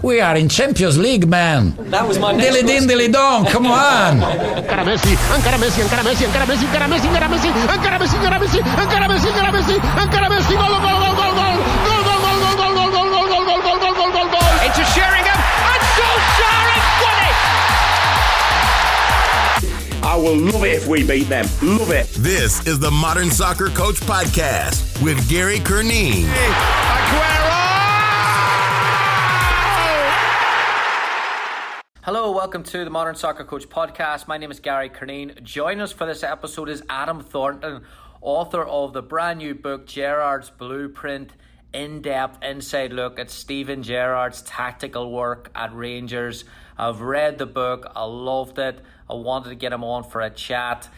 We are in Champions League, man. That was my next question. Dilly din, dilly dong. Come on. Ancora Messi, ancora Messi, ancora Messi, ancora Messi, ancora Messi, ancora Messi, ancora Messi, ancora Messi, ancora Messi, ancora Messi, ancora Messi, gol, gol, gol, gol, gol, gol, gol, gol, gol, gol, gol, gol, gol, gol, gol, gol, gol, gol. Into Sheringham and Solskjaer has won it. I will love it if we beat them. Love it. This is the Modern Soccer Coach Podcast with Gary Curneen. Hello, welcome to the Modern Soccer Coach Podcast. My name is Gary Curneen. Joining us for this episode is Adam Thornton, author of the brand new book, Gerrard's Blueprint, in-depth inside look at Steven Gerrard's tactical work at Rangers. I've read the book, I loved it. I wanted to get him on for a chat.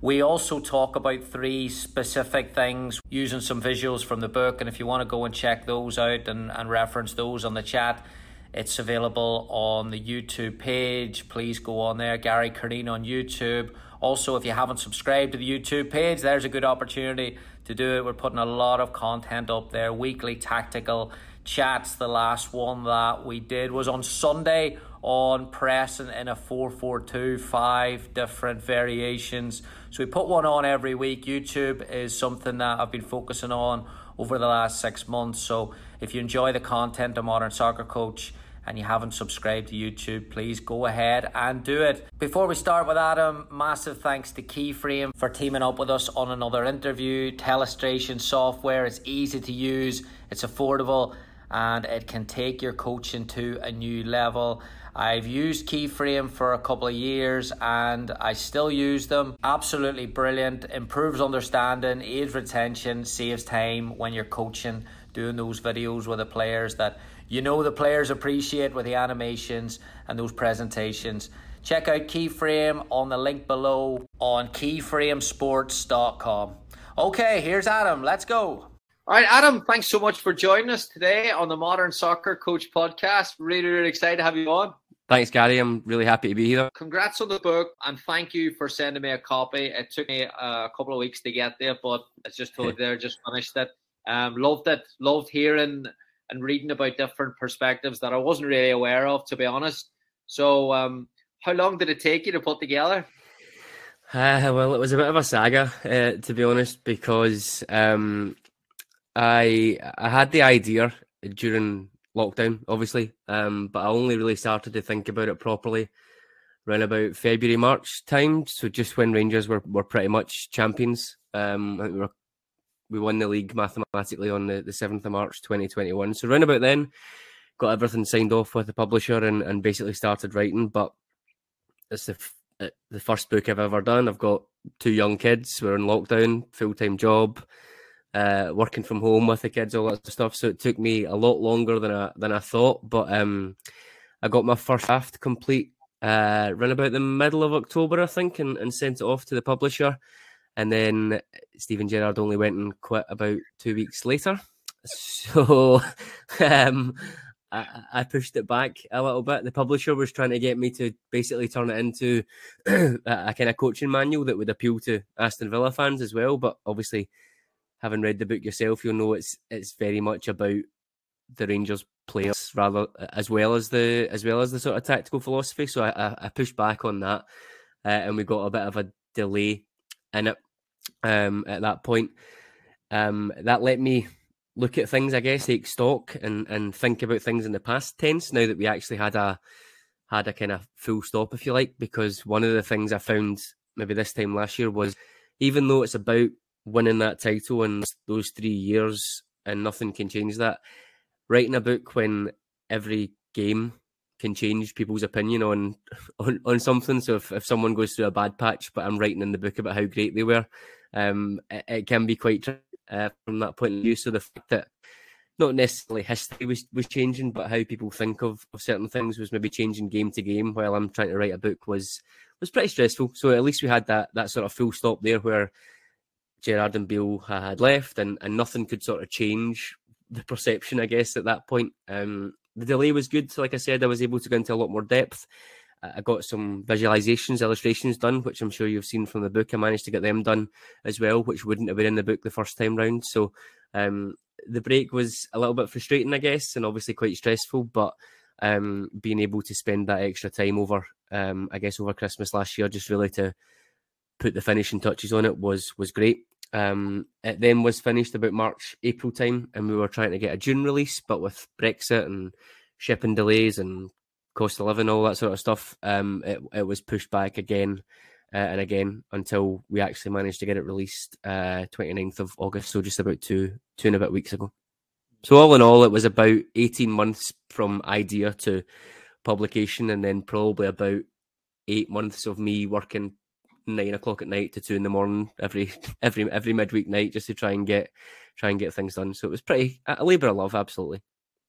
We also talk about three specific things using some visuals from the book, and if you want to go and check those out and reference those on the chat, it's available on the YouTube page. Please go on there, Gary Curneen on YouTube. Also, if you haven't subscribed to the YouTube page, there's a good opportunity to do it. We're putting a lot of content up there, weekly tactical chats. The last one that we did was on Sunday on pressing in a 4-4-2, five different variations. So we put one on every week. YouTube is something that I've been focusing on over the last 6 months. So if you enjoy the content of Modern Soccer Coach and you haven't subscribed to YouTube, please go ahead and do it. Before we start with Adam, massive thanks to Keyframe for teaming up with us on another interview. Telestration software, it's easy to use, it's affordable, and it can take your coaching to a new level. I've used Keyframe for a couple of years and I still use them. Absolutely brilliant, improves understanding, aids retention, saves time when you're coaching, doing those videos with the players that you know the players appreciate with the animations and those presentations. Check out Keyframe on the link below on keyframesports.com. Okay, here's Adam. Let's go. All right, Adam, thanks so much for joining us today on the Modern Soccer Coach Podcast. Really, really excited to have you on. Thanks, Gary. I'm really happy to be here. Congrats on the book, and thank you for sending me a copy. It took me a couple of weeks to get there, but it's just totally there, just finished it. Loved it. Loved hearing and reading about different perspectives that I wasn't really aware of, to be honest. So how long did it take you to put together? Well, it was a bit of a saga, to be honest, because I had the idea during lockdown, obviously, but I only really started to think about it properly around about February, March time. So just when Rangers were pretty much champions. I think we won the league mathematically on the 7th of March 2021. So around about then, got everything signed off with the publisher and basically started writing. But it's the first book I've ever done. I've got two young kids. We're in lockdown, full-time job. Working from home with the kids, all that stuff. So it took me a lot longer than I thought. But I got my first draft complete around about the middle of October, I think, and sent it off to the publisher. And then Steven Gerrard only went and quit about 2 weeks later. So I pushed it back a little bit. The publisher was trying to get me to basically turn it into a kind of coaching manual that would appeal to Aston Villa fans as well. But obviously, having read the book yourself, you'll know it's very much about the Rangers players rather as well as the sort of tactical philosophy. So I pushed back on that, and we got a bit of a delay in it at that point. That let me look at things, I guess, take stock and think about things in the past tense. Now that we actually had a kind of full stop, if you like, because one of the things I found maybe this time last year was, even though it's about winning that title in those 3 years and nothing can change that, writing a book when every game can change people's opinion on something. So if someone goes through a bad patch, but I'm writing in the book about how great they were, it can be quite from that point of view. So the fact that not necessarily history was changing, but how people think of certain things was maybe changing game to game while I'm trying to write a book was pretty stressful. So at least we had that sort of full stop there where Gerrard and Beale had left and nothing could sort of change the perception, I guess, at that point. The delay was good. Like I said, I was able to go into a lot more depth. I got some visualizations, illustrations done, which I'm sure you've seen from the book. I managed to get them done as well, which wouldn't have been in the book the first time round. So the break was a little bit frustrating, I guess, and obviously quite stressful, but being able to spend that extra time over, I guess, over Christmas last year, just really to put the finishing touches on it was great. It then was finished about March, April time, and we were trying to get a June release, but with Brexit and shipping delays and cost of living, all that sort of stuff, it was pushed back again and again until we actually managed to get it released 29th of August, so just about two and a bit weeks ago. So all in all, it was about 18 months from idea to publication, and then probably about 8 months of me working 9 o'clock at night to 2 a.m. every midweek night just to try and get things done. So it was pretty a labour of love, absolutely.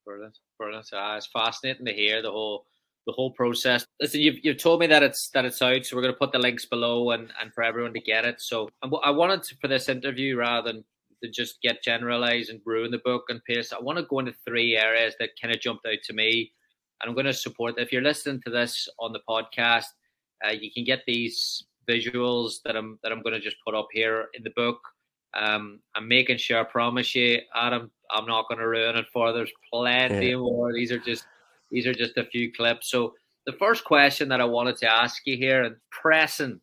Brilliant. It's fascinating to hear the whole process. Listen, you've told me that it's out, so we're going to put the links below and for everyone to get it. So I wanted to, for this interview, rather than to just get generalised and ruin the book and paste, I want to go into three areas that kind of jumped out to me, and I'm going to support that. If you're listening to this on the podcast, you can get these visuals that I'm going to just put up here in the book. I'm making sure, I promise you, Adam, I'm not going to ruin it for. There's plenty more. These are just a few clips. So the first question that I wanted to ask you here, and pressing,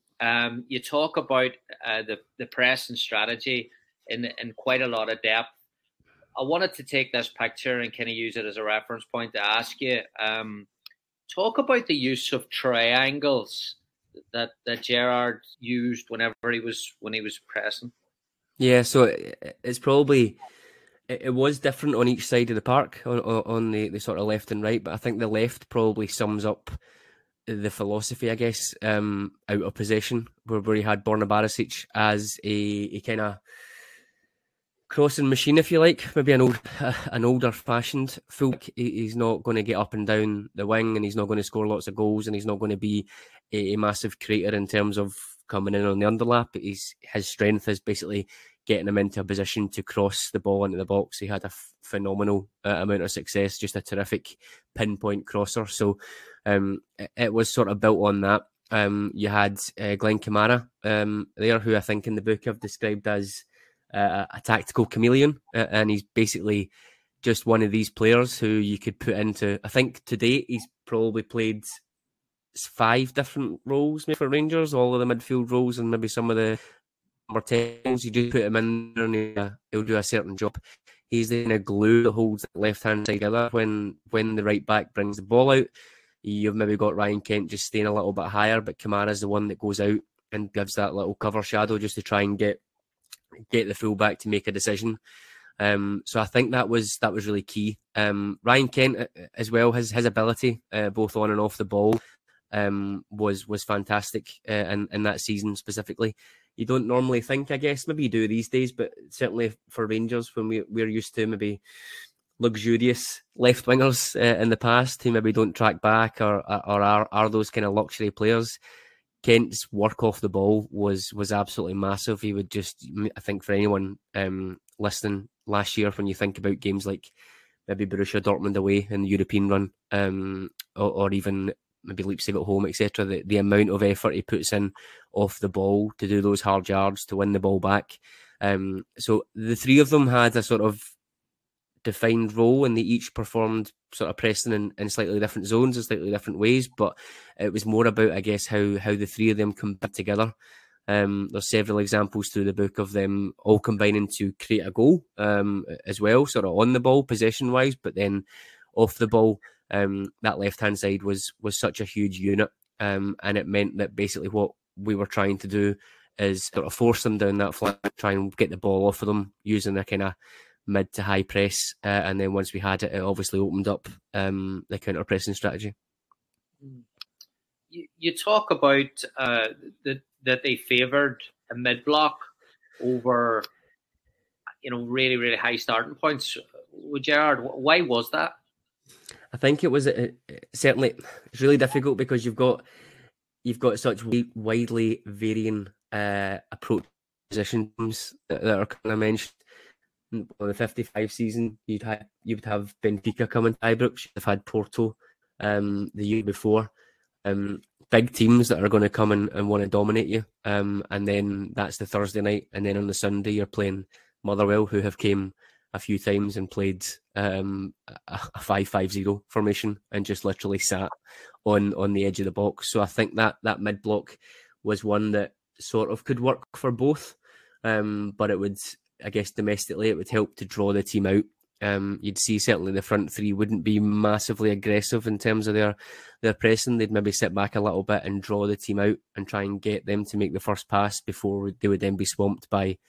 you talk about the pressing strategy in quite a lot of depth. I wanted to take this picture and kind of use it as a reference point to ask you, talk about the use of triangles that Gerrard used when he was pressing. Yeah, so it's probably, it was different on each side of the park, on the sort of left and right, but I think the left probably sums up the philosophy, I guess, out of possession, where he had Borna Barisic as a kind of crossing machine, if you like, maybe an older fashioned folk. He's not going to get up and down the wing, and he's not going to score lots of goals, and he's not going to be a massive creator in terms of coming in on the underlap. His strength is basically getting him into a position to cross the ball into the box. He had a phenomenal amount of success, just a terrific pinpoint crosser. So it was sort of built on that. You had Glenn Kamara there, who I think in the book I've described as a tactical chameleon, and he's basically just one of these players who you could put into, I think today he's probably played 5 different roles maybe for Rangers, all of the midfield roles and maybe some of the number 10s. You do put him in there and he'll do a certain job. He's the kind of glue that holds the left hand together when the right back brings the ball out. You've maybe got Ryan Kent just staying a little bit higher, but Kamara's the one that goes out and gives that little cover shadow just to try and get the fullback to make a decision. So I think that was really key. Ryan Kent as well, his ability both on and off the ball was fantastic in that season specifically. You don't normally think, I guess, maybe you do these days, but certainly for Rangers, when we're used to maybe luxurious left wingers in the past who maybe don't track back or are those kind of luxury players. Kent's work off the ball was absolutely massive. He would just, I think for anyone listening last year, when you think about games like maybe Borussia Dortmund away in the European run, or even maybe Leipzig at home, etc., the amount of effort he puts in off the ball to do those hard yards, to win the ball back. So the three of them had a sort of defined role, and they each performed sort of pressing in slightly different zones and slightly different ways, but it was more about, I guess, how the three of them come back together. There's several examples through the book of them all combining to create a goal as well, sort of on the ball, possession-wise, but then off the ball, that left-hand side was such a huge unit, and it meant that basically what we were trying to do is sort of force them down that flank, try and get the ball off of them using their kind of mid to high press, and then once we had it obviously opened up the counter pressing strategy. You talk about that they favoured a mid block over, really, really high starting points with Gerrard. Why was that? I think it was certainly, it's really difficult because you've got such widely varying approach positions that are kind of mentioned. On the 55 season, you would have Benfica coming to Ibrox. You'd have had Porto the year before. Big teams that are going to come and want to dominate you. And then that's the Thursday night. And then on the Sunday, you're playing Motherwell, who have came a few times and played a 5-5-0 formation and just literally sat on the edge of the box. So I think that mid block was one that sort of could work for both, but it would, I guess, domestically it would help to draw the team out. You'd see certainly the front three wouldn't be massively aggressive in terms of their pressing. They'd maybe sit back a little bit and draw the team out and try and get them to make the first pass before they would then be swamped by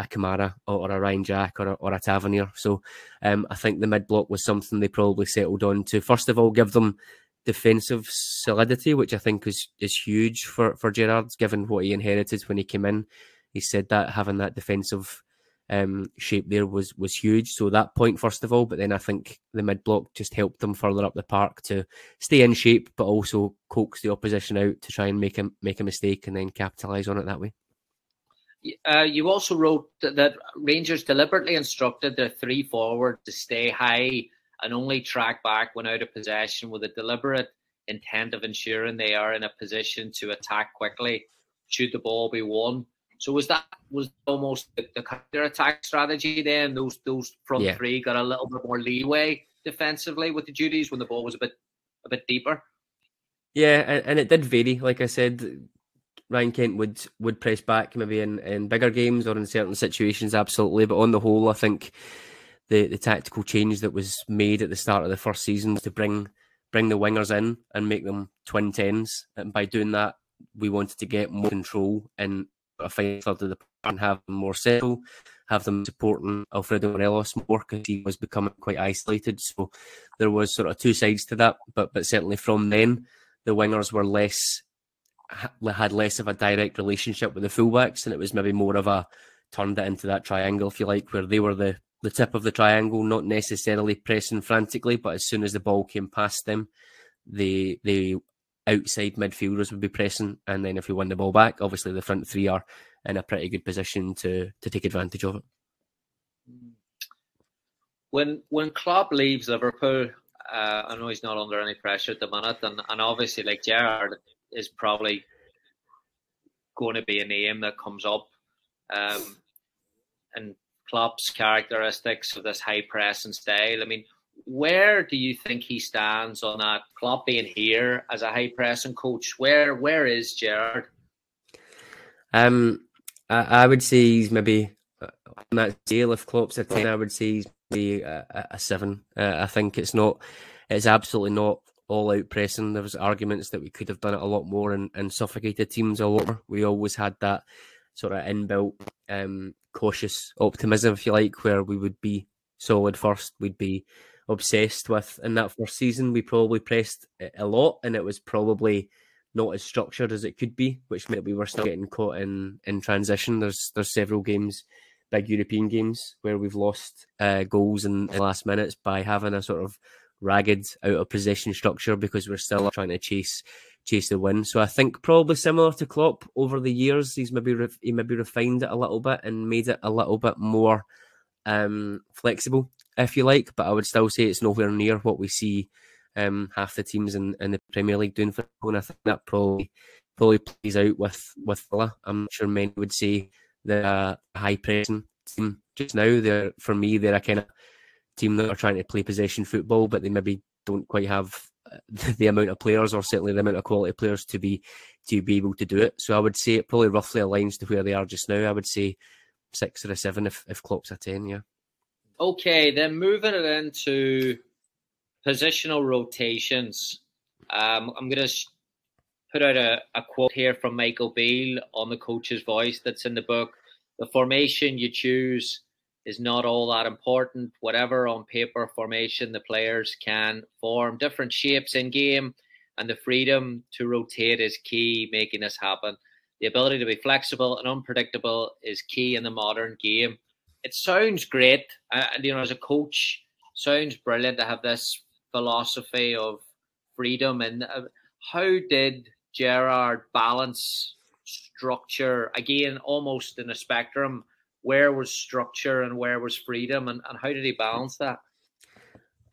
a Kamara or a Ryan Jack or a Tavernier. So I think the mid-block was something they probably settled on to, first of all, give them defensive solidity, which I think is huge for Gerrard, given what he inherited when he came in. He said that having that defensive shape there was huge. So that point, first of all, but then I think the mid-block just helped them further up the park to stay in shape, but also coax the opposition out to try and make a mistake and then capitalise on it that way. You also wrote that Rangers deliberately instructed their three forwards to stay high and only track back when out of possession, with a deliberate intent of ensuring they are in a position to attack quickly should the ball be won. So was almost the counter-attack strategy then? Those front three got a little bit more leeway defensively with the duties when the ball was a bit deeper? Yeah, and it did vary. Like I said, Ryan Kent would press back maybe in bigger games or in certain situations, absolutely. But on the whole, I think the tactical change that was made at the start of the first season was to bring the wingers in and make them twin tens. And by doing that, we wanted to get more control and a final third of the park and have them more settle, have them supporting Alfredo Morelos more because he was becoming quite isolated. So there was sort of two sides to that, but certainly from then the wingers were had less of a direct relationship with the fullbacks, and it was maybe more of a turned it into that triangle, if you like, where they were the tip of the triangle, not necessarily pressing frantically, but as soon as the ball came past them, they outside midfielders would be pressing, and then if we win the ball back, obviously the front three are in a pretty good position to take advantage of it. When Klopp leaves Liverpool, I know he's not under any pressure at the minute, and obviously like Gerrard is probably going to be a name that comes up, and Klopp's characteristics of this high press and style, I mean, where do you think he stands on that? Klopp being here as a high pressing coach, where is Gerrard? I would say he's maybe on that scale. If Klopp's a 10, I would say he's maybe a 7. I think it's absolutely not all out pressing. There was arguments that we could have done it a lot more and suffocated teams a lot more. We always had that sort of inbuilt cautious optimism, if you like, where we would be solid first, we'd be obsessed with. In that first season, we probably pressed a lot, and it was probably not as structured as it could be, which meant we were still getting caught in transition. There's several games, big European games, where we've lost goals in the last minutes by having a sort of ragged out of possession structure because we're still trying to chase the win. So I think probably similar to Klopp over the years, he maybe refined it a little bit and made it a little bit more flexible, if you like, but I would still say it's nowhere near what we see half the teams in the Premier League doing for Liverpool, and I think that probably plays out with Villa. I'm not sure many would say they're a high-pressing team just now. For me, they're a kind of team that are trying to play possession football, but they maybe don't quite have the amount of players, or certainly the amount of quality players, to be able to do it. So I would say it probably roughly aligns to where they are just now. I would say 6 or a 7 if Klopp's a 10, yeah. Okay, then moving it into positional rotations. I'm going to put out a quote here from Michael Beale on The Coach's Voice that's in the book. The formation you choose is not all that important. Whatever on paper formation the players can form, different shapes in game, and the freedom to rotate is key, making this happen. The ability to be flexible and unpredictable is key in the modern game. It sounds great. As a coach, sounds brilliant to have this philosophy of freedom. And how did Gerrard balance structure? Again, almost in a spectrum, where was structure and where was freedom? And how did he balance that?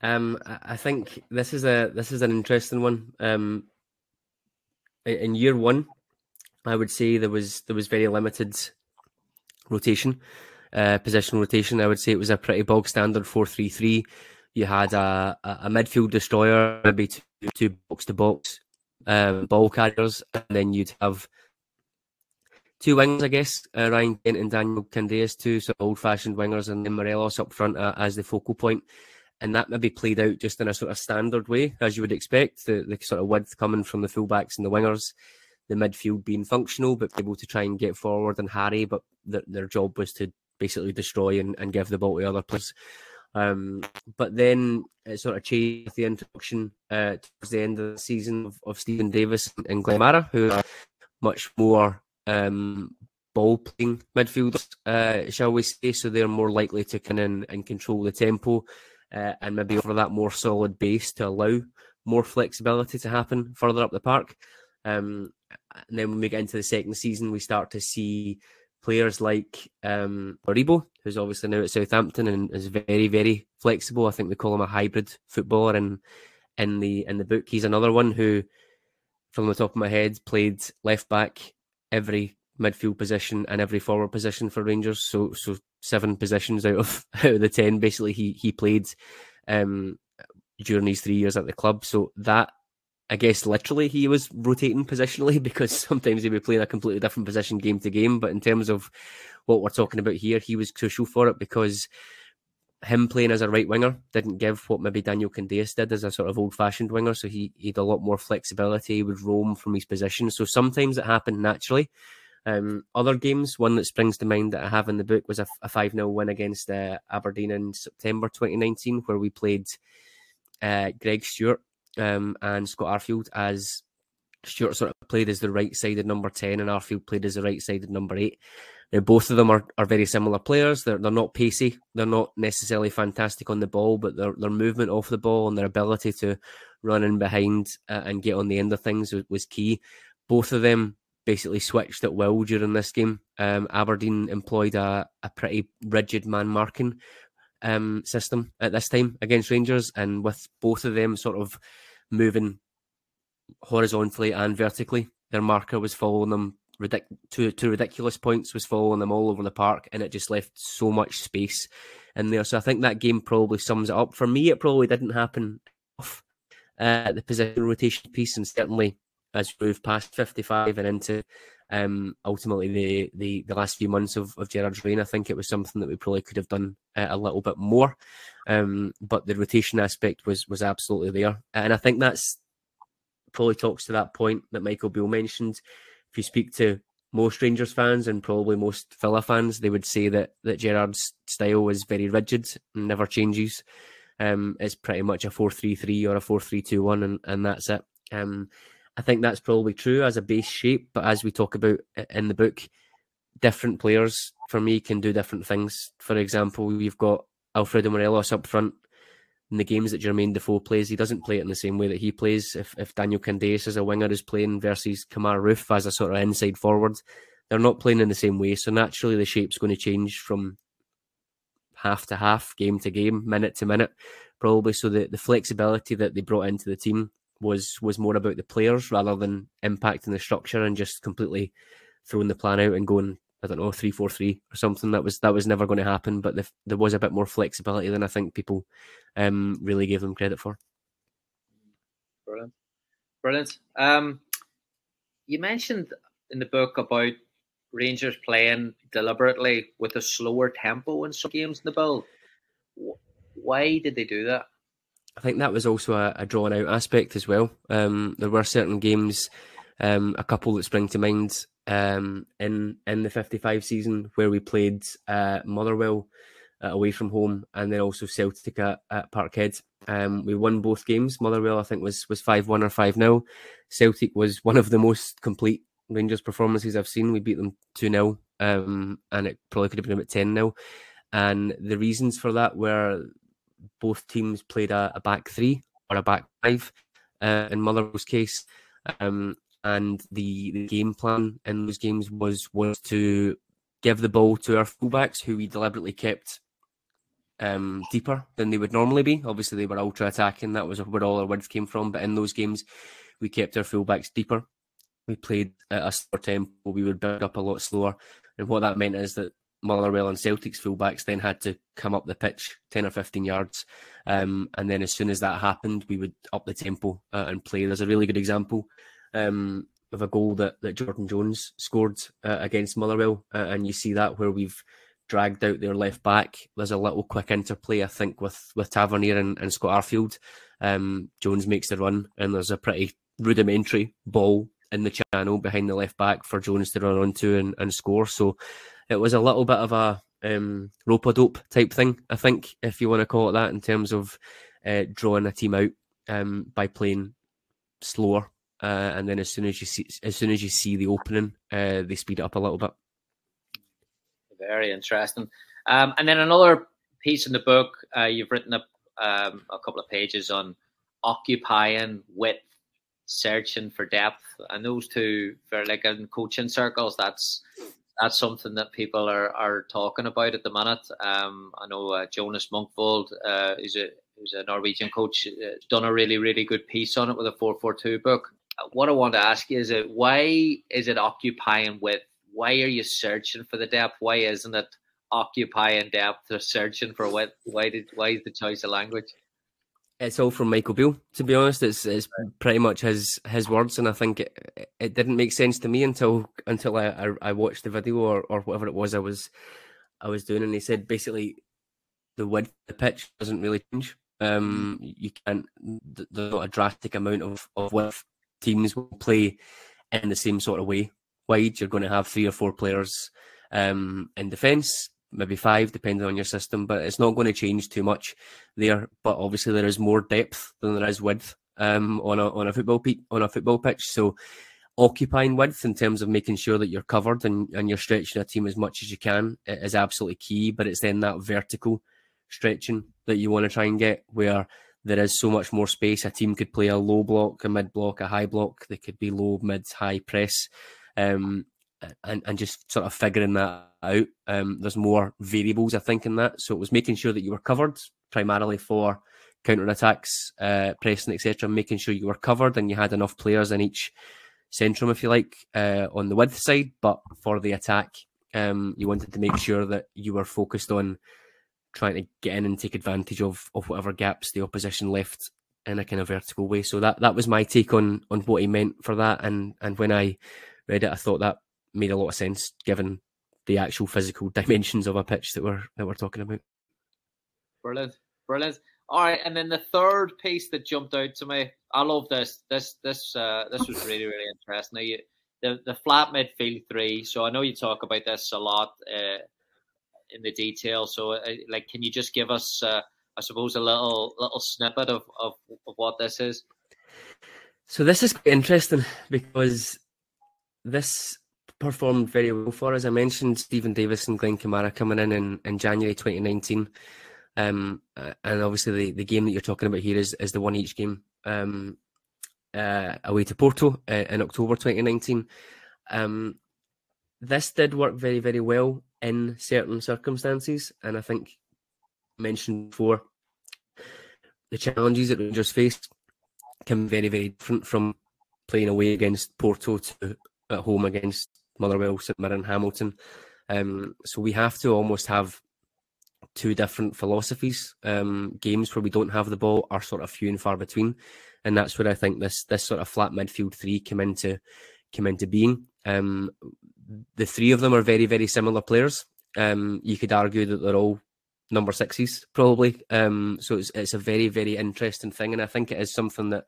I think this is an interesting one. In year one, I would say there was very limited rotation. positional rotation. I would say it was a pretty bog standard 4-3-3. You had a midfield destroyer, maybe two box-to-box ball carriers, and then you'd have two wingers, I guess, Ryan Kent and Daniel Candeias, two sort of old-fashioned wingers, and then Morelos up front as the focal point. And that maybe played out just in a sort of standard way, as you would expect, the sort of width coming from the fullbacks and the wingers, the midfield being functional, but able to try and get forward and harry, but their job was to basically destroy and give the ball to other players. But then it sort of changed the introduction towards the end of the season of Stephen Davis and Glenn Kamara, who are much more ball-playing midfielders, shall we say, so they're more likely to come in and control the tempo and maybe offer that more solid base to allow more flexibility to happen further up the park. And then when we get into the second season, we start to see players like Aribo, who's obviously now at Southampton and is very, very flexible. I think they call him a hybrid footballer in the book. He's another one who, from the top of my head, played left back, every midfield position and every forward position for Rangers. So 7 positions out of the 10, basically he played during these 3 years at the club. So that, I guess literally he was rotating positionally, because sometimes he'd be playing a completely different position game to game. But in terms of what we're talking about here, he was crucial for it, because him playing as a right winger didn't give what maybe Daniel Candeias did as a sort of old-fashioned winger. So he had a lot more flexibility. He would roam from his position. So sometimes it happened naturally. Other games, one that springs to mind that I have in the book was a 5-0 win against Aberdeen in September 2019, where we played Greg Stewart and Scott Arfield, as Stewart sort of played as the right-sided number 10 and Arfield played as the right-sided number 8. Now, both of them are very similar players. They're not pacey. They're not necessarily fantastic on the ball, but their movement off the ball and their ability to run in behind and get on the end of things was key. Both of them basically switched at will during this game. Aberdeen employed a pretty rigid man-marking system at this time against Rangers, and with both of them sort of moving horizontally and vertically, their marker was following them to ridiculous points, was following them all over the park, and it just left so much space in there. So I think that game probably sums it up. For me, it probably didn't happen enough, the position rotation piece, and certainly as we move past 55 and into ultimately the last few months of Gerrard's reign, I think it was something that we probably could have done a little bit more. But the rotation aspect was absolutely there. And I think that's probably talks to that point that Michael Beale mentioned. If you speak to most Rangers fans and probably most Villa fans, they would say that Gerrard's style is very rigid and never changes. It's pretty much a 4-3-3 or a 4-3-2-1 and that's it. I think that's probably true as a base shape, but as we talk about in the book, different players, for me, can do different things. For example, you've got Alfredo Morelos up front. In the games that Jermaine Defoe plays, he doesn't play it in the same way that he plays. If Daniel Candeias as a winger is playing versus Kamar Roofe as a sort of inside forward, they're not playing in the same way. So naturally, the shape's going to change from half to half, game to game, minute to minute, probably. So the flexibility that they brought into the team was more about the players rather than impacting the structure and just completely throwing the plan out and going, I don't know, 3-4-3 or something. That was never going to happen, but there was a bit more flexibility than I think people really gave them credit for. Brilliant. You mentioned in the book about Rangers playing deliberately with a slower tempo in some games in the build. Why did they do that? I think that was also a drawn-out aspect as well. There were certain games, a couple that spring to mind in the 55 season, where we played Motherwell away from home and then also Celtic at Parkhead. We won both games. Motherwell, I think, was 5-1 or 5-0. Celtic was one of the most complete Rangers performances I've seen. We beat them 2-0, and it probably could have been about 10-0. And the reasons for that were both teams played a back three or a back five in Motherwell's case, and the game plan in those games was to give the ball to our fullbacks, who we deliberately kept deeper than they would normally be. Obviously, they were ultra-attacking. That was where all our width came from. But in those games, we kept our fullbacks deeper. We played at a slower tempo. We would build up a lot slower. And what that meant is that Motherwell and Celtic's fullbacks then had to come up the pitch 10 or 15 yards. And then as soon as that happened, we would up the tempo and play. There's a really good example of a goal that Jordan Jones scored against Motherwell. And you see that where we've dragged out their left back. There's a little quick interplay, I think, with Tavernier and Scott Arfield. Jones makes the run and there's a pretty rudimentary ball in the channel behind the left back for Jones to run onto and score. So it was a little bit of a rope-a-dope type thing, I think, if you want to call it that, in terms of drawing a team out by playing slower. And then as soon as you see the opening, they speed it up a little bit. Very interesting. And then another piece in the book, you've written up a couple of pages on occupying width, searching for depth, and those two, for like in coaching circles, that's something that people are talking about at the minute. I know Jonas Munkvold, who's a Norwegian coach, has done a really, really good piece on it with a 442 book. What I want to ask you is, why is it occupying width? Why are you searching for the depth? Why isn't it occupying depth or searching for width? Why is the choice of language? It's all from Michael Beale, to be honest. It's pretty much his words, and I think it didn't make sense to me until I watched the video or whatever it was I was doing, and he said basically the width of the pitch doesn't really change. You can't. There's not a drastic amount of width. Teams will play in the same sort of way. Wide, you're going to have 3 or 4 players in defence. Maybe 5, depending on your system, but it's not going to change too much there. But obviously, there is more depth than there is width on a football pitch. So, occupying width in terms of making sure that you're covered and you're stretching a team as much as you can is absolutely key. But it's then that vertical stretching that you want to try and get, where there is so much more space. A team could play a low block, a mid block, a high block. They could be low, mid, high press. And just sort of figuring that out. There's more variables, I think, in that. So it was making sure that you were covered, primarily for counter-attacks, pressing, etc. Making sure you were covered and you had enough players in each centrum, if you like, on the width side. But for the attack, you wanted to make sure that you were focused on trying to get in and take advantage of whatever gaps the opposition left in a kind of vertical way. So that was my take on what he meant for that. And when I read it, I thought that made a lot of sense given the actual physical dimensions of a pitch that we're talking about. Brilliant. All right, and then the third piece that jumped out to me, I love this. This was really, really interesting. Now, the flat midfield three. So I know you talk about this a lot in the detail. So, can you just give us, I suppose, a little snippet of what this is? So this is quite interesting because this performed very well for us. I mentioned Stephen Davis and Glenn Kamara coming in January 2019. And obviously the game that you're talking about here is the one each game away to Porto in October 2019. This did work very, very well in certain circumstances. And I think mentioned before, the challenges that Rangers faced can be very, very different from playing away against Porto to at home against Motherwell, St Mirren, Hamilton. So we have to almost have two different philosophies. Games where we don't have the ball are sort of few and far between, and that's where I think this sort of flat midfield three came into being. The three of them are very, very similar players. You could argue that they're all number 6s probably. So it's a very, very interesting thing, and I think it is something that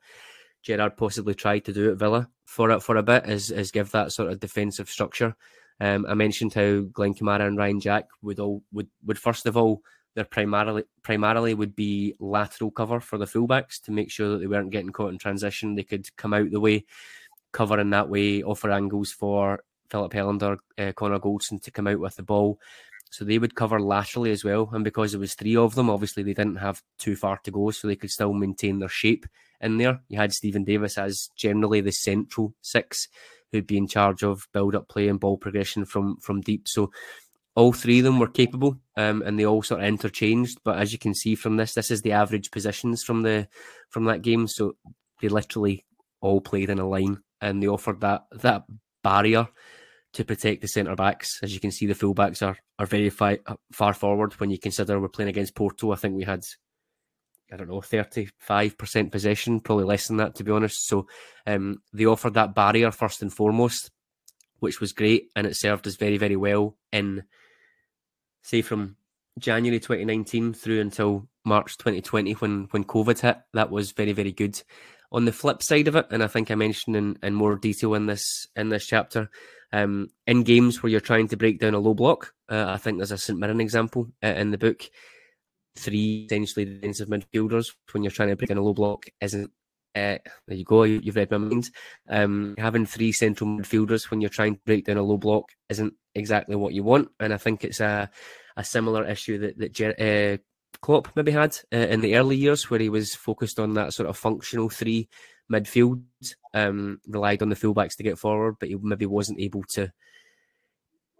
Gerrard possibly tried to do at Villa for a bit, is give that sort of defensive structure. I mentioned how Glenn Kamara and Ryan Jack would first of all, their primarily would be lateral cover for the fullbacks to make sure that they weren't getting caught in transition. They could come out the way, cover in that way, offer angles for Philip Hellander, Connor Goldson to come out with the ball. So they would cover laterally as well. And because there was three of them, obviously they didn't have too far to go, so they could still maintain their shape in there. You had Stephen Davis as generally the central 6 who'd be in charge of build-up play and ball progression from deep. So all three of them were capable, and they all sort of interchanged. But as you can see from this is the average positions from that game. So they literally all played in a line, and they offered that barrier to protect the centre-backs. As you can see, the full-backs are very far forward when you consider we're playing against Porto. I think we had, 35% possession, probably less than that, to be honest. So they offered that barrier first and foremost, which was great, and it served us very, very well in, say, from January 2019 through until March 2020 when COVID hit. That was very, very good. On the flip side of it, and I think I mentioned in more detail in this chapter, in games where you're trying to break down a low block, I think there's a St Mirren example in the book, 3 essentially defensive midfielders when you're trying to break down a low block isn't, there you go, you've read my mind. Having 3 central midfielders when you're trying to break down a low block isn't exactly what you want, and I think it's a similar issue that Klopp maybe had in the early years, where he was focused on that sort of functional 3 midfield, relied on the fullbacks to get forward, but he maybe wasn't able to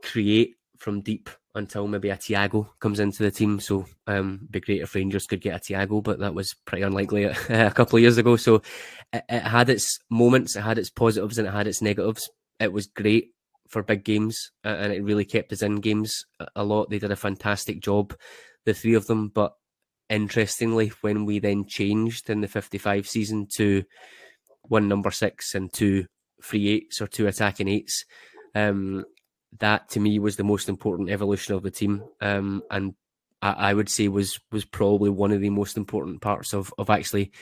create from deep until maybe a Thiago comes into the team. So it'd be great if Rangers could get a Thiago, but that was pretty unlikely a couple of years ago. So it had its moments, it had its positives and it had its negatives. It was great for big games and it really kept us in games a lot. They did a fantastic job, the 3 of them, but interestingly, when we then changed in the 55 season to 1 number 6 and 2 free 8s or 2 attacking 8s, that to me was the most important evolution of the team, and I would say was probably one of the most important parts of actually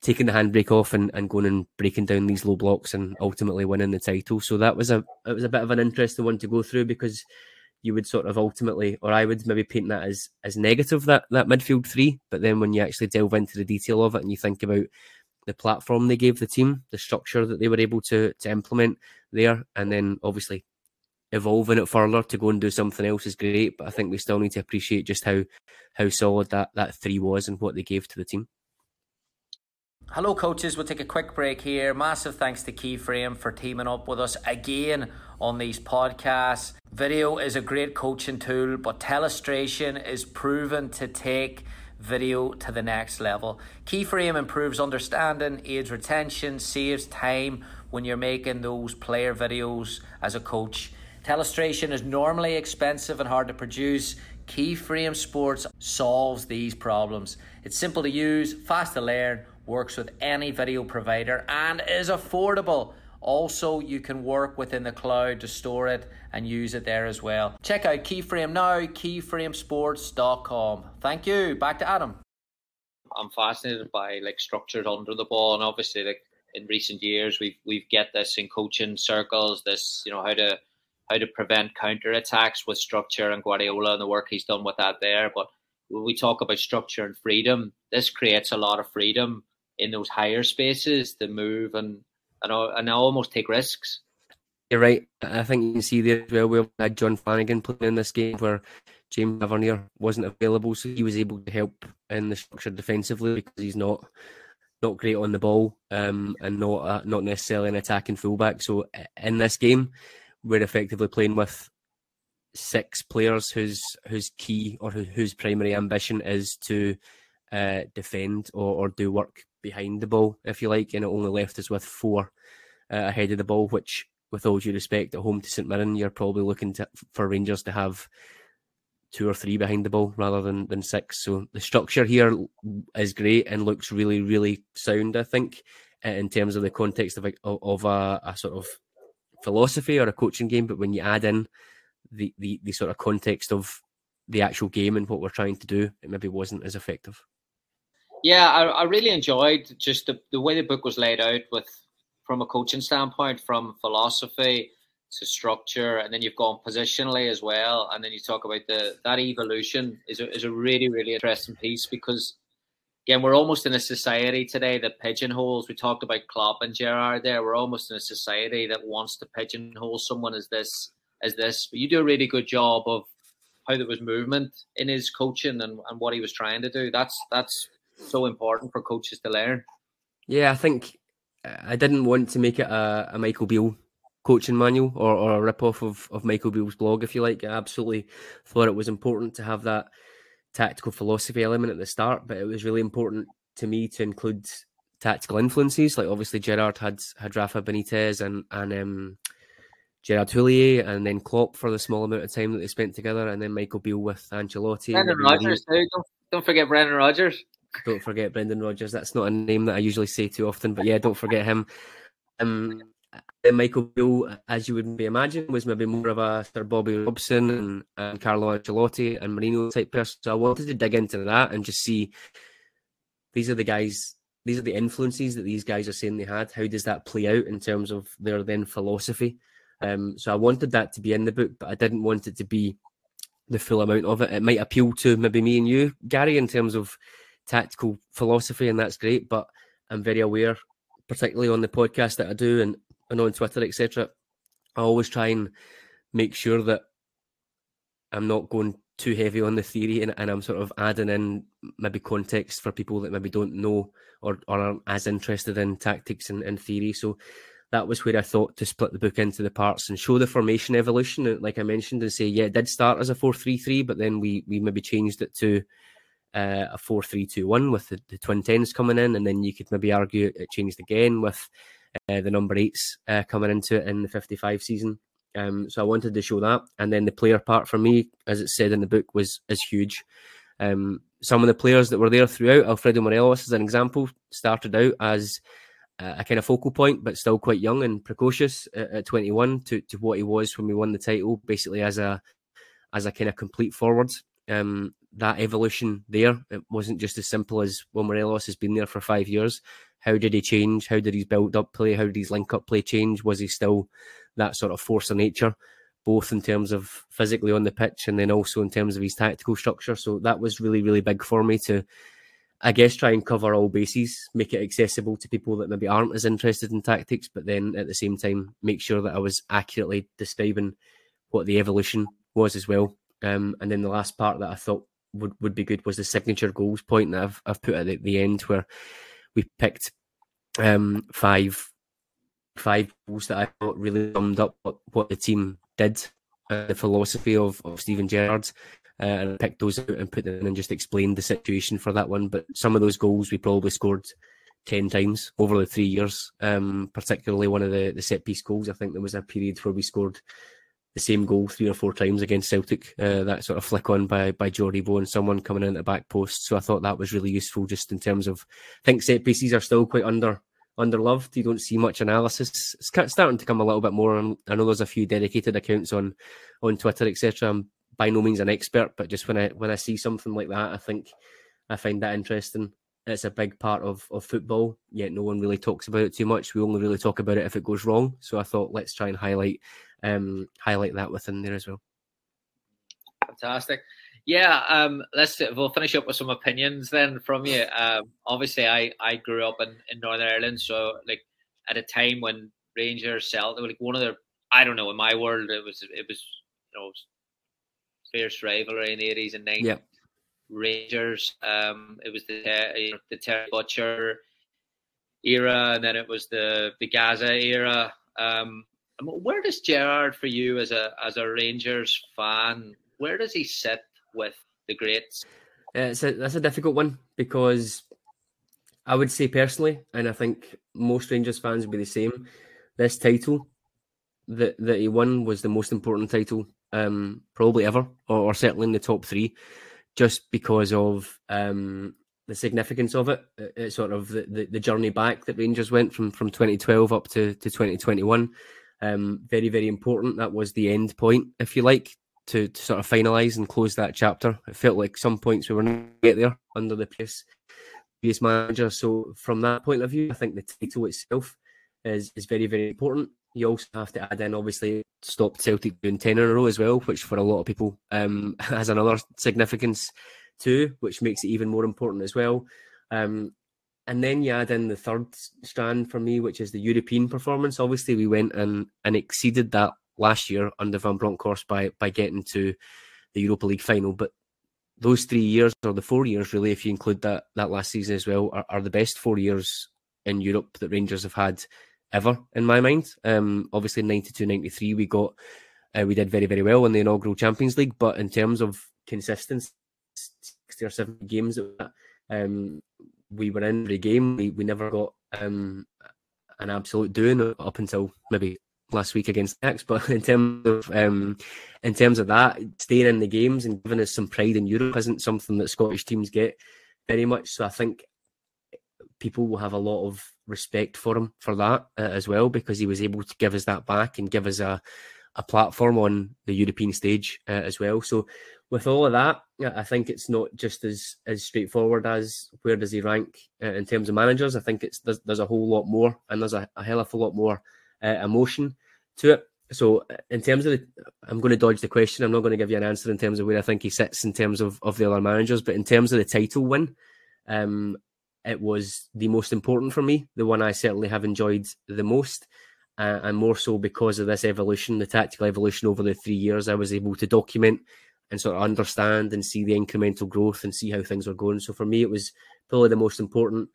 taking the handbrake off and going and breaking down these low blocks and ultimately winning the title. So that was it was a bit of an interesting one to go through, because you would sort of ultimately, or I would maybe paint that as negative, that midfield 3, but then when you actually delve into the detail of it and you think about the platform they gave the team, the structure that they were able to implement there, and then obviously evolving it further to go and do something else is great, but I think we still need to appreciate just how solid that 3 was and what they gave to the team. Hello coaches, we'll take a quick break here. Massive thanks to Keyframe for teaming up with us again on these podcasts. Video is a great coaching tool, but Telestration is proven to take video to the next level. Keyframe improves understanding, aids retention, saves time when you're making those player videos as a coach. Telestration is normally expensive and hard to produce. Keyframe Sports solves these problems. It's simple to use, fast to learn, works with any video provider and is affordable. Also, you can work within the cloud to store it and use it there as well. Check out Keyframe now, keyframesports.com. Thank you. Back to Adam. I'm fascinated by structures under the ball, and obviously in recent years we've get this in coaching circles, this how to prevent counter attacks with structure, and Guardiola and the work he's done with that there. But when we talk about structure and freedom, this creates a lot of freedom in those higher spaces to move and almost take risks. You're right. I think you can see there as well, we had John Flanagan playing in this game where James Tavernier wasn't available, so he was able to help in the structure defensively because he's not great on the ball, and not necessarily an attacking fullback. So in this game, we're effectively playing with 6 players whose key or whose primary ambition is to defend or do work behind the ball, if you like, and it only left us with 4 ahead of the ball, which, with all due respect, at home to St Mirren, you're probably looking for Rangers to have 2 or 3 behind the ball rather than 6. So the structure here is great and looks really, really sound, I think, in terms of the context of a sort of philosophy or a coaching game. But when you add in the sort of context of the actual game and what we're trying to do, it maybe wasn't as effective. Yeah, I really enjoyed just the way the book was laid out from a coaching standpoint, from philosophy to structure, and then you've gone positionally as well, and then you talk about that evolution is a really, really interesting piece, because again, we're almost in a society today that pigeonholes. We talked about Klopp and Gerrard there. We're almost in a society that wants to pigeonhole someone as this. But you do a really good job of how there was movement in his coaching and what he was trying to do. That's so important for coaches to learn. Yeah, I think I didn't want to make it a Michael Beale coaching manual or a rip-off of Michael Beale's blog, if you like. I absolutely thought it was important to have that tactical philosophy element at the start, but it was really important to me to include tactical influences. Like obviously Gerrard had Rafa Benitez and Gerard Houllier, and then Klopp for the small amount of time that they spent together, and then Michael Beale with Ancelotti. Brendan Rogers, don't forget Brendan Rogers. Don't forget Brendan Rogers. That's not a name that I usually say too often, but yeah, don't forget him. And Michael Beale, as you would maybe imagine, was maybe more of a Sir Bobby Robson and Carlo Ancelotti and Mourinho type person. So I wanted to dig into that and just see, these are the guys, these are the influences that these guys are saying they had. How does that play out in terms of their then philosophy? So I wanted that to be in the book, but I didn't want it to be the full amount of it. It might appeal to maybe me and you, Gary, in terms of tactical philosophy, and that's great, but I'm very aware, particularly on the podcast that I do and on Twitter, etc., I always try and make sure that I'm not going too heavy on the theory and I'm sort of adding in maybe context for people that maybe don't know or aren't as interested in tactics and theory. So that was where I thought to split the book into the parts and show the formation evolution, like I mentioned, and say, yeah, it did start as a 4-3-3, but then we maybe changed it to a 4-3-2-1 with the twin tens coming in, and then you could maybe argue it changed again with the number eights coming into it in the 55 season. So I wanted to show that. And then the player part for me, as it said in the book, is huge. Some of the players that were there throughout, Alfredo Morelos, as an example, started out as a kind of focal point, but still quite young and precocious at 21 to what he was when we won the title, basically as a kind of complete forward. That evolution there, it wasn't just as simple as, well, Morelos has been there for 5 years. How did he change? How did his build-up play? How did his link-up play change? Was he still that sort of force of nature, both in terms of physically on the pitch and then also in terms of his tactical structure? So that was really, really big for me to, I guess, try and cover all bases, make it accessible to people that maybe aren't as interested in tactics, but then at the same time, make sure that I was accurately describing what the evolution was as well. And then the last part that I thought would be good was the signature goals point that I've put at the end, where we picked five goals that I thought really summed up what the team did, the philosophy of Steven Gerrard. And I picked those out and put them in and just explained the situation for that one. But some of those goals we probably scored 10 times over the 3 years, particularly one of the set-piece goals. I think there was a period where we scored the same goal 3 or 4 times against Celtic, that sort of flick on by Aribo and someone coming in at the back post. So I thought that was really useful just in terms of, I think set-pieces are still quite underloved. You don't see much analysis. It's starting to come a little bit more. I know there's a few dedicated accounts on Twitter, etc. I'm by no means an expert, but just when I see something like that, I think I find that interesting. It's a big part of football, yet no one really talks about it too much. We only really talk about it if it goes wrong. So I thought, let's try and highlight that within there as well. Fantastic. Yeah, we'll finish up with some opinions then from you. Obviously, I grew up in Northern Ireland, so like at a time when Rangers, Celtic, like one of their, I don't know, in my world it was you know, fierce rivalry in the 80s and 90s. Yeah. Rangers, it was the Terry Butcher era, and then it was the Gaza era. Where does Gerrard, for you as a Rangers fan, where does he sit with the greats? That's a difficult one, because I would say personally, and I think most Rangers fans would be the same, this title that he won was the most important title probably ever, or certainly in the top three, just because of the significance of it. It's sort of the journey back that Rangers went from 2012 up to 2021. Very, very important. That was the end point, if you like, to sort of finalise and close that chapter. It felt like some points we were not going to get there under the previous manager. So from that point of view, I think the title itself is very, very important. You also have to add in, obviously, stopped Celtic doing 10 in a row as well, which for a lot of people has another significance too, which makes it even more important as well. And then you add in the third strand for me, which is the European performance. Obviously, we went and exceeded that last year under Van Bronckhorst by getting to the Europa League final. But those 3 years, or the 4 years really, if you include that last season as well, are the best 4 years in Europe that Rangers have had ever, in my mind. Obviously, 92-93, we did very, very well in the inaugural Champions League, but in terms of consistency, 60 or 70 games that we were in every game, we never got an absolute doing up until maybe last week against Ajax, but in terms of that, staying in the games and giving us some pride in Europe isn't something that Scottish teams get very much. So I think people will have a lot of respect for him for that as well, because he was able to give us that back and give us a platform on the European stage as well. So with all of that, I think it's not just as straightforward as where does he rank in terms of managers. I think it's there's a whole lot more, and there's a hell of a lot more emotion to it. So in terms of I'm going to dodge the question. I'm not going to give you an answer in terms of where I think he sits in terms of the other managers, but in terms of the title win, it was the most important for me, the one I certainly have enjoyed the most. And more so because of this evolution, the tactical evolution over the 3 years, I was able to document and sort of understand and see the incremental growth and see how things were going. So for me, it was probably the most important.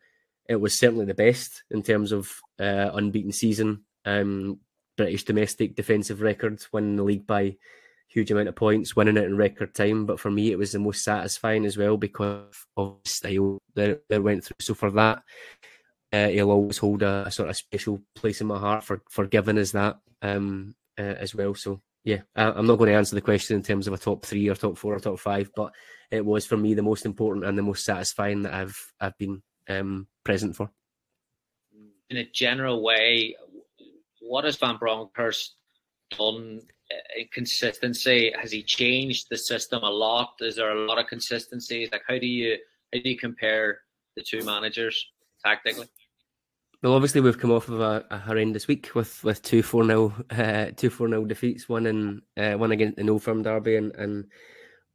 It was certainly the best in terms of unbeaten season, British domestic defensive record, winning the league by a huge amount of points, winning it in record time. But for me, it was the most satisfying as well because of the style that it went through. So for that, he'll always hold a sort of special place in my heart for giving us that as well. So, yeah, I'm not going to answer the question in terms of a top three or top four or top five, but it was for me the most important and the most satisfying that I've been present for. In a general way, what has Van Bronckhorst done in consistency? Has he changed the system a lot? Is there a lot of consistencies? Like, how do you compare the two managers tactically? Well, obviously we've come off of a horrendous week with two 4-0 defeats, one against the Old Firm derby and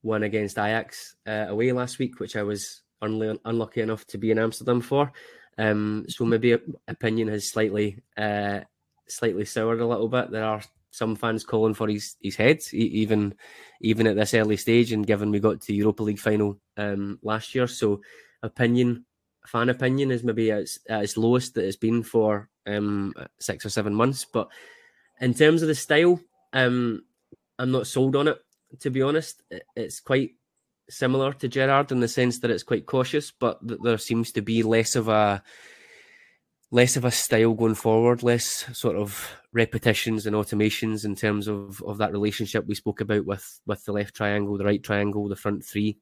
one against Ajax away last week, which I was unlucky enough to be in Amsterdam for. So maybe opinion has slightly soured a little bit. There are some fans calling for his head, even at this early stage, and given we got to Europa League final last year. So fan opinion is maybe at its lowest that it's been for 6 or 7 months. But in terms of the style, I'm not sold on it, to be honest. It's quite similar to Gerrard in the sense that it's quite cautious, but there seems to be less of a style going forward, less sort of repetitions and automations in terms of that relationship we spoke about with the left triangle, the right triangle, the front three.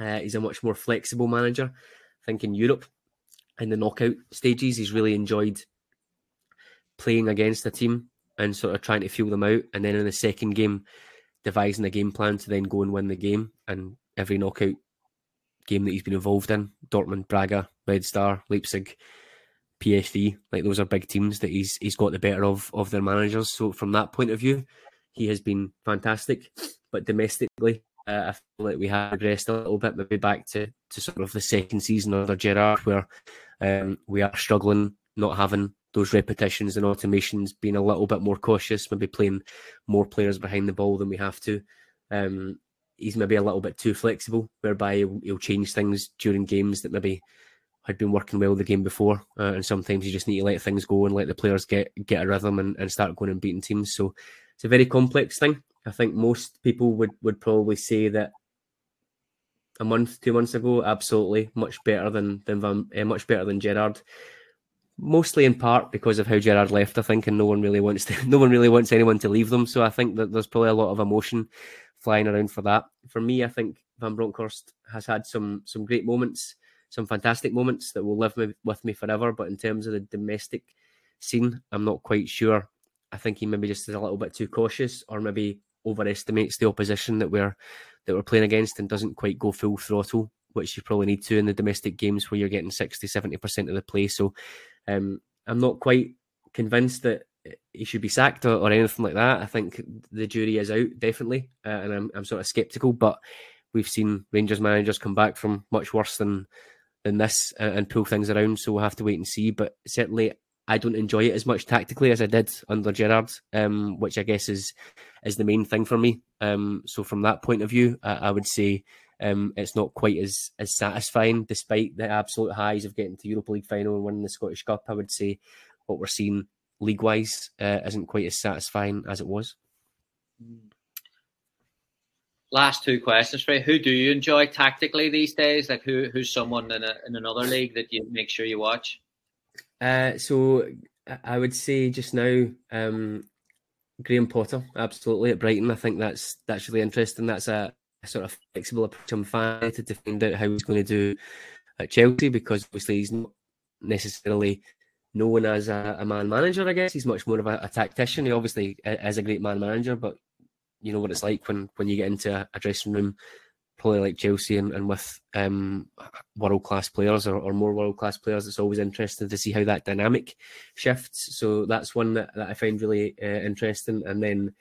He's a much more flexible manager. I think in Europe, in the knockout stages, he's really enjoyed playing against a team and sort of trying to feel them out. And then in the second game, devising a game plan to then go and win the game. And every knockout game that he's been involved in, Dortmund, Braga, Red Star, Leipzig, PSV, like those are big teams that he's got the better of their managers. So from that point of view, he has been fantastic. But domestically, I feel like we have regressed a little bit, maybe back to sort of the second season under Gerrard, where we are struggling, not having those repetitions and automations, being a little bit more cautious, maybe playing more players behind the ball than we have to. He's maybe a little bit too flexible, whereby he'll change things during games that maybe had been working well the game before, and sometimes you just need to let things go and let the players get a rhythm and start going and beating teams. So it's a very complex thing. I think most people would probably say that a month, 2 months ago, absolutely much better than Gerrard. Mostly in part because of how Gerrard left, I think, and no one really wants anyone to leave them. So I think that there's probably a lot of emotion flying around for that. For me, I think Van Bronckhorst has had some great moments, some fantastic moments that will live with me forever. But in terms of the domestic scene, I'm not quite sure. I think he maybe just is a little bit too cautious, or maybe overestimates the opposition that we're playing against and doesn't quite go full throttle, which you probably need to in the domestic games where you're getting 60-70% of the play. So I'm not quite convinced that he should be sacked or anything like that. I think the jury is out, definitely, and I'm sort of sceptical, but we've seen Rangers managers come back from much worse than this and pull things around, so we'll have to wait and see. But certainly I don't enjoy it as much tactically as I did under Gerrard, which I guess is the main thing for me. So from that point of view, I would say it's not quite as satisfying, despite the absolute highs of getting to Europa League final and winning the Scottish Cup. I would say what we're seeing league-wise isn't quite as satisfying as it was. Last two questions for you. Who do you enjoy tactically these days? Like who's someone in another league that you make sure you watch? So I would say just now, Graham Potter, absolutely, at Brighton. I think that's really interesting. That's a sort of flexible approach. I'm fascinated to find out how he's going to do at Chelsea, because obviously he's not necessarily known as a man manager, I guess. He's much more of a tactician. He obviously is a great man manager, but you know what it's like when you get into a dressing room, probably like Chelsea and with world-class players or more world-class players. It's always interesting to see how that dynamic shifts. So that's one that I find really interesting. And then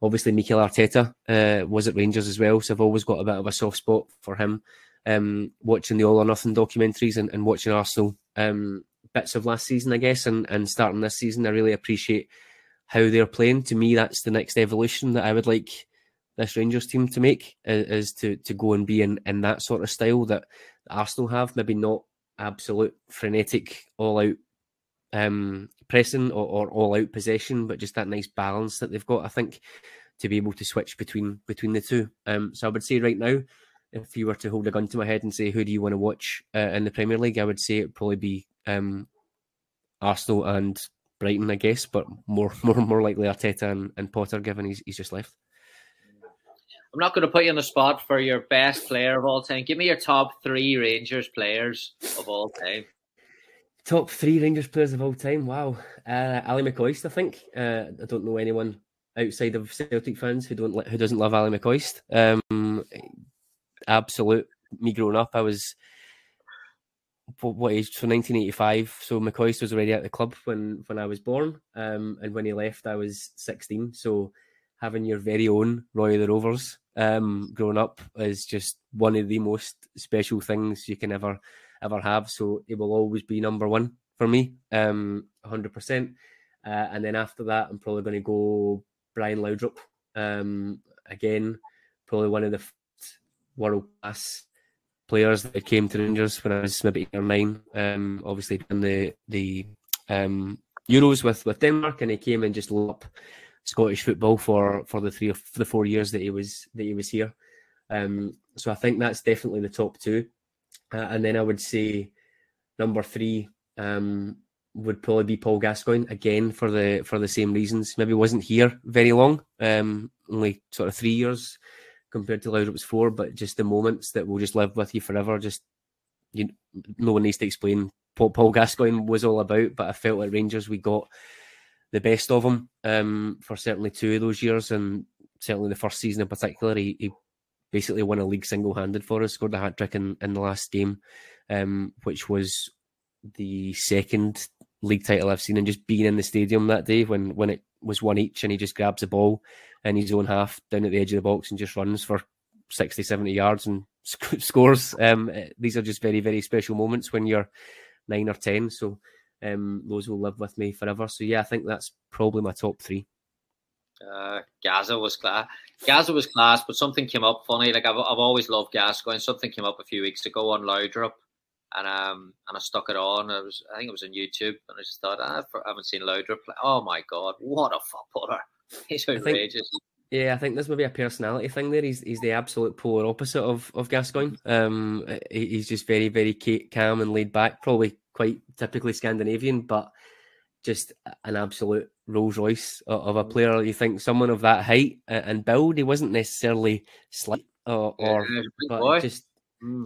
obviously Mikel Arteta was at Rangers as well. So I've always got a bit of a soft spot for him. Watching the All or Nothing documentaries and watching Arsenal bits of last season, I guess, and starting this season, I really appreciate how they're playing. To me, that's the next evolution that I would like this Rangers team to make, is to go and be in that sort of style that Arsenal have. Maybe not absolute frenetic, all-out pressing or all-out possession, but just that nice balance that they've got, I think, to be able to switch between the two. So I would say right now, if you were to hold a gun to my head and say, who do you want to watch in the Premier League? I would say it'd probably be Arsenal and Brighton, I guess, but more likely Arteta and Potter, given he's just left. I'm not going to put you on the spot for your best player of all time. Give me your top three Rangers players of all time. Top three Rangers players of all time? Wow. Ali McCoist, I think. I don't know anyone outside of Celtic fans who doesn't love Ali McCoist. Absolute. Me growing up, I was what age? So 1985. So McCoist was already at the club when I was born, and when he left, I was 16. So having your very own Roy of the Rovers growing up is just one of the most special things you can ever have. So it will always be number one for me, 100%. And then after that, I'm probably going to go Brian Laudrup. Again, probably one of the world-class players that came to Rangers when I was maybe 8 or 9. Obviously done the Euros with Denmark, and he came and just lit up Scottish football for the 4 years that he was here. So I think that's definitely the top two. And then I would say number three would probably be Paul Gascoigne, again for the same reasons. Maybe wasn't here very long, only sort of 3 years compared to Laudrup's 4, but just the moments that will just live with you forever. Just, no one needs to explain what Paul Gascoigne was all about, but I felt like Rangers, we got the best of him for certainly 2 of those years, and certainly the first season in particular. He basically won a league single-handed for us, scored a hat-trick in the last game, which was the second league title I've seen, and just being in the stadium that day when it was one each, and he just grabs the ball in his own half down at the edge of the box and just runs for 60, 70 yards and scores. These are just very, very special moments when you're 9 or 10, so those will live with me forever. So yeah, I think that's probably my top three. Gaza was class, but something came up funny. Like I've always loved Gascoigne. Something came up a few weeks ago on Laudrup, and I stuck it on. I think it was on YouTube, and I just thought, I haven't seen Laudrup play. Oh my god, what a footballer! He's outrageous. I think there's maybe a personality thing there. He's the absolute polar opposite of Gascoigne. He's just very, very calm and laid back, probably quite typically Scandinavian, but just an absolute Rolls Royce of a player. You think someone of that height and build, he wasn't necessarily slight but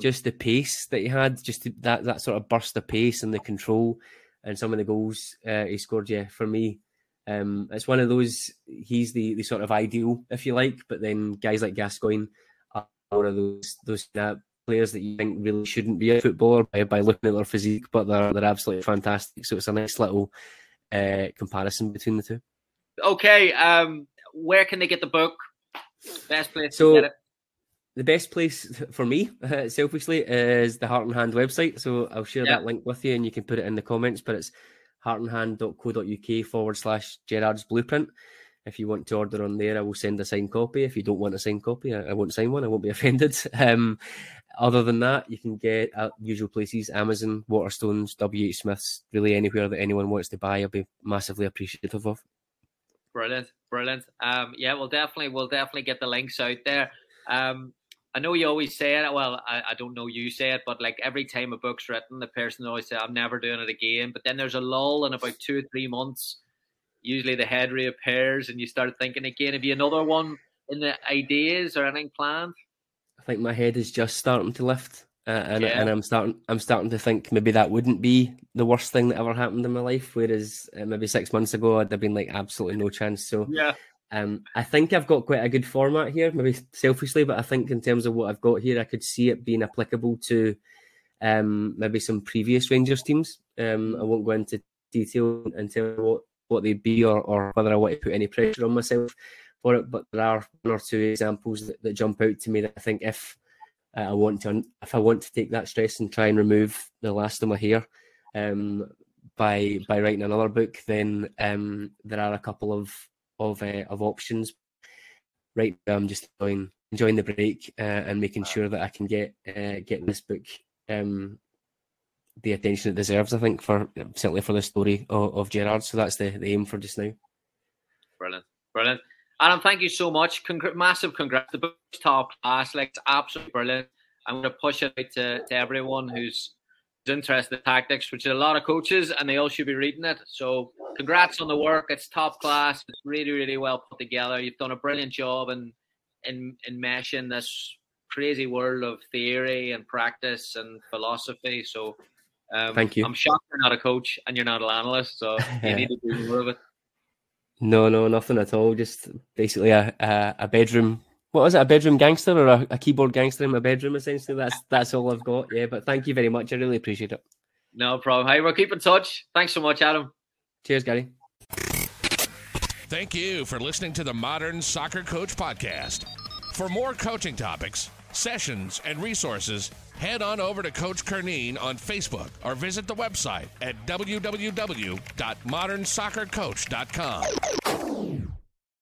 just the pace that he had, just that sort of burst of pace and the control, and some of the goals he scored. Yeah, for me, it's one of those. He's the sort of ideal, if you like, but then guys like Gascoigne are one of those players that you think really shouldn't be a footballer by looking at their physique, but they're absolutely fantastic. So it's a nice little comparison between the two. Okay, where can they get the book? Best place to get it? The best place for me, selfishly, is the Heart and Hand website. So I'll share that link with you, and you can put it in the comments, but it's heartandhand.co.uk/Gerrard's Blueprint. If you want to order on there, I will send a signed copy. If you don't want a signed copy, I won't sign one. I won't be offended. Other than that, you can get at usual places: Amazon, Waterstones, WH Smith's, really anywhere that anyone wants to buy. I'll be massively appreciative of. Brilliant. Yeah, we'll definitely get the links out there. I know you always say it. Well, I don't know you say it, but like every time a book's written, the person always says, "I'm never doing it again." But then there's a lull in about 2 or 3 months. usually the head reappears and you start thinking again. Have you another one in the ideas or anything planned? I think my head is just starting to lift, and I'm starting to think maybe that wouldn't be the worst thing that ever happened in my life. Whereas maybe 6 months ago, I'd have been like absolutely no chance. So yeah. I think I've got quite a good format here, maybe selfishly, but I think in terms of what I've got here, I could see it being applicable to maybe some previous Rangers teams. I won't go into detail and tell what they'd be or whether I want to put any pressure on myself for it, but there are one or two examples that jump out to me that I think if I want to take that stress and try and remove the last of my hair by writing another book, then there are a couple of options. Right now I'm just enjoying the break and making sure that I can get this book the attention it deserves, I think, certainly for the story of Gerrard. So that's the aim for just now. Brilliant. Adam, thank you so much. Massive congrats. The book's top class. Like, it's absolutely brilliant. I'm going to push it out to everyone who's interested in tactics, which is a lot of coaches, and they all should be reading it. So congrats on the work. It's top class. It's really, really well put together. You've done a brilliant job in meshing this crazy world of theory and practice and philosophy. So thank you. I'm shocked you're not a coach and you're not an analyst, so you need to do more of it. No, nothing at all. Just basically a bedroom. What was it? A bedroom gangster or a keyboard gangster in my bedroom? Essentially, that's all I've got. Yeah, but thank you very much. I really appreciate it. No problem. Hey, we'll keep in touch. Thanks so much, Adam. Cheers, Gary. Thank you for listening to the Modern Soccer Coach Podcast. For more coaching topics, sessions, and resources, head on over to Coach Curneen on Facebook or visit the website at www.modernsoccercoach.com.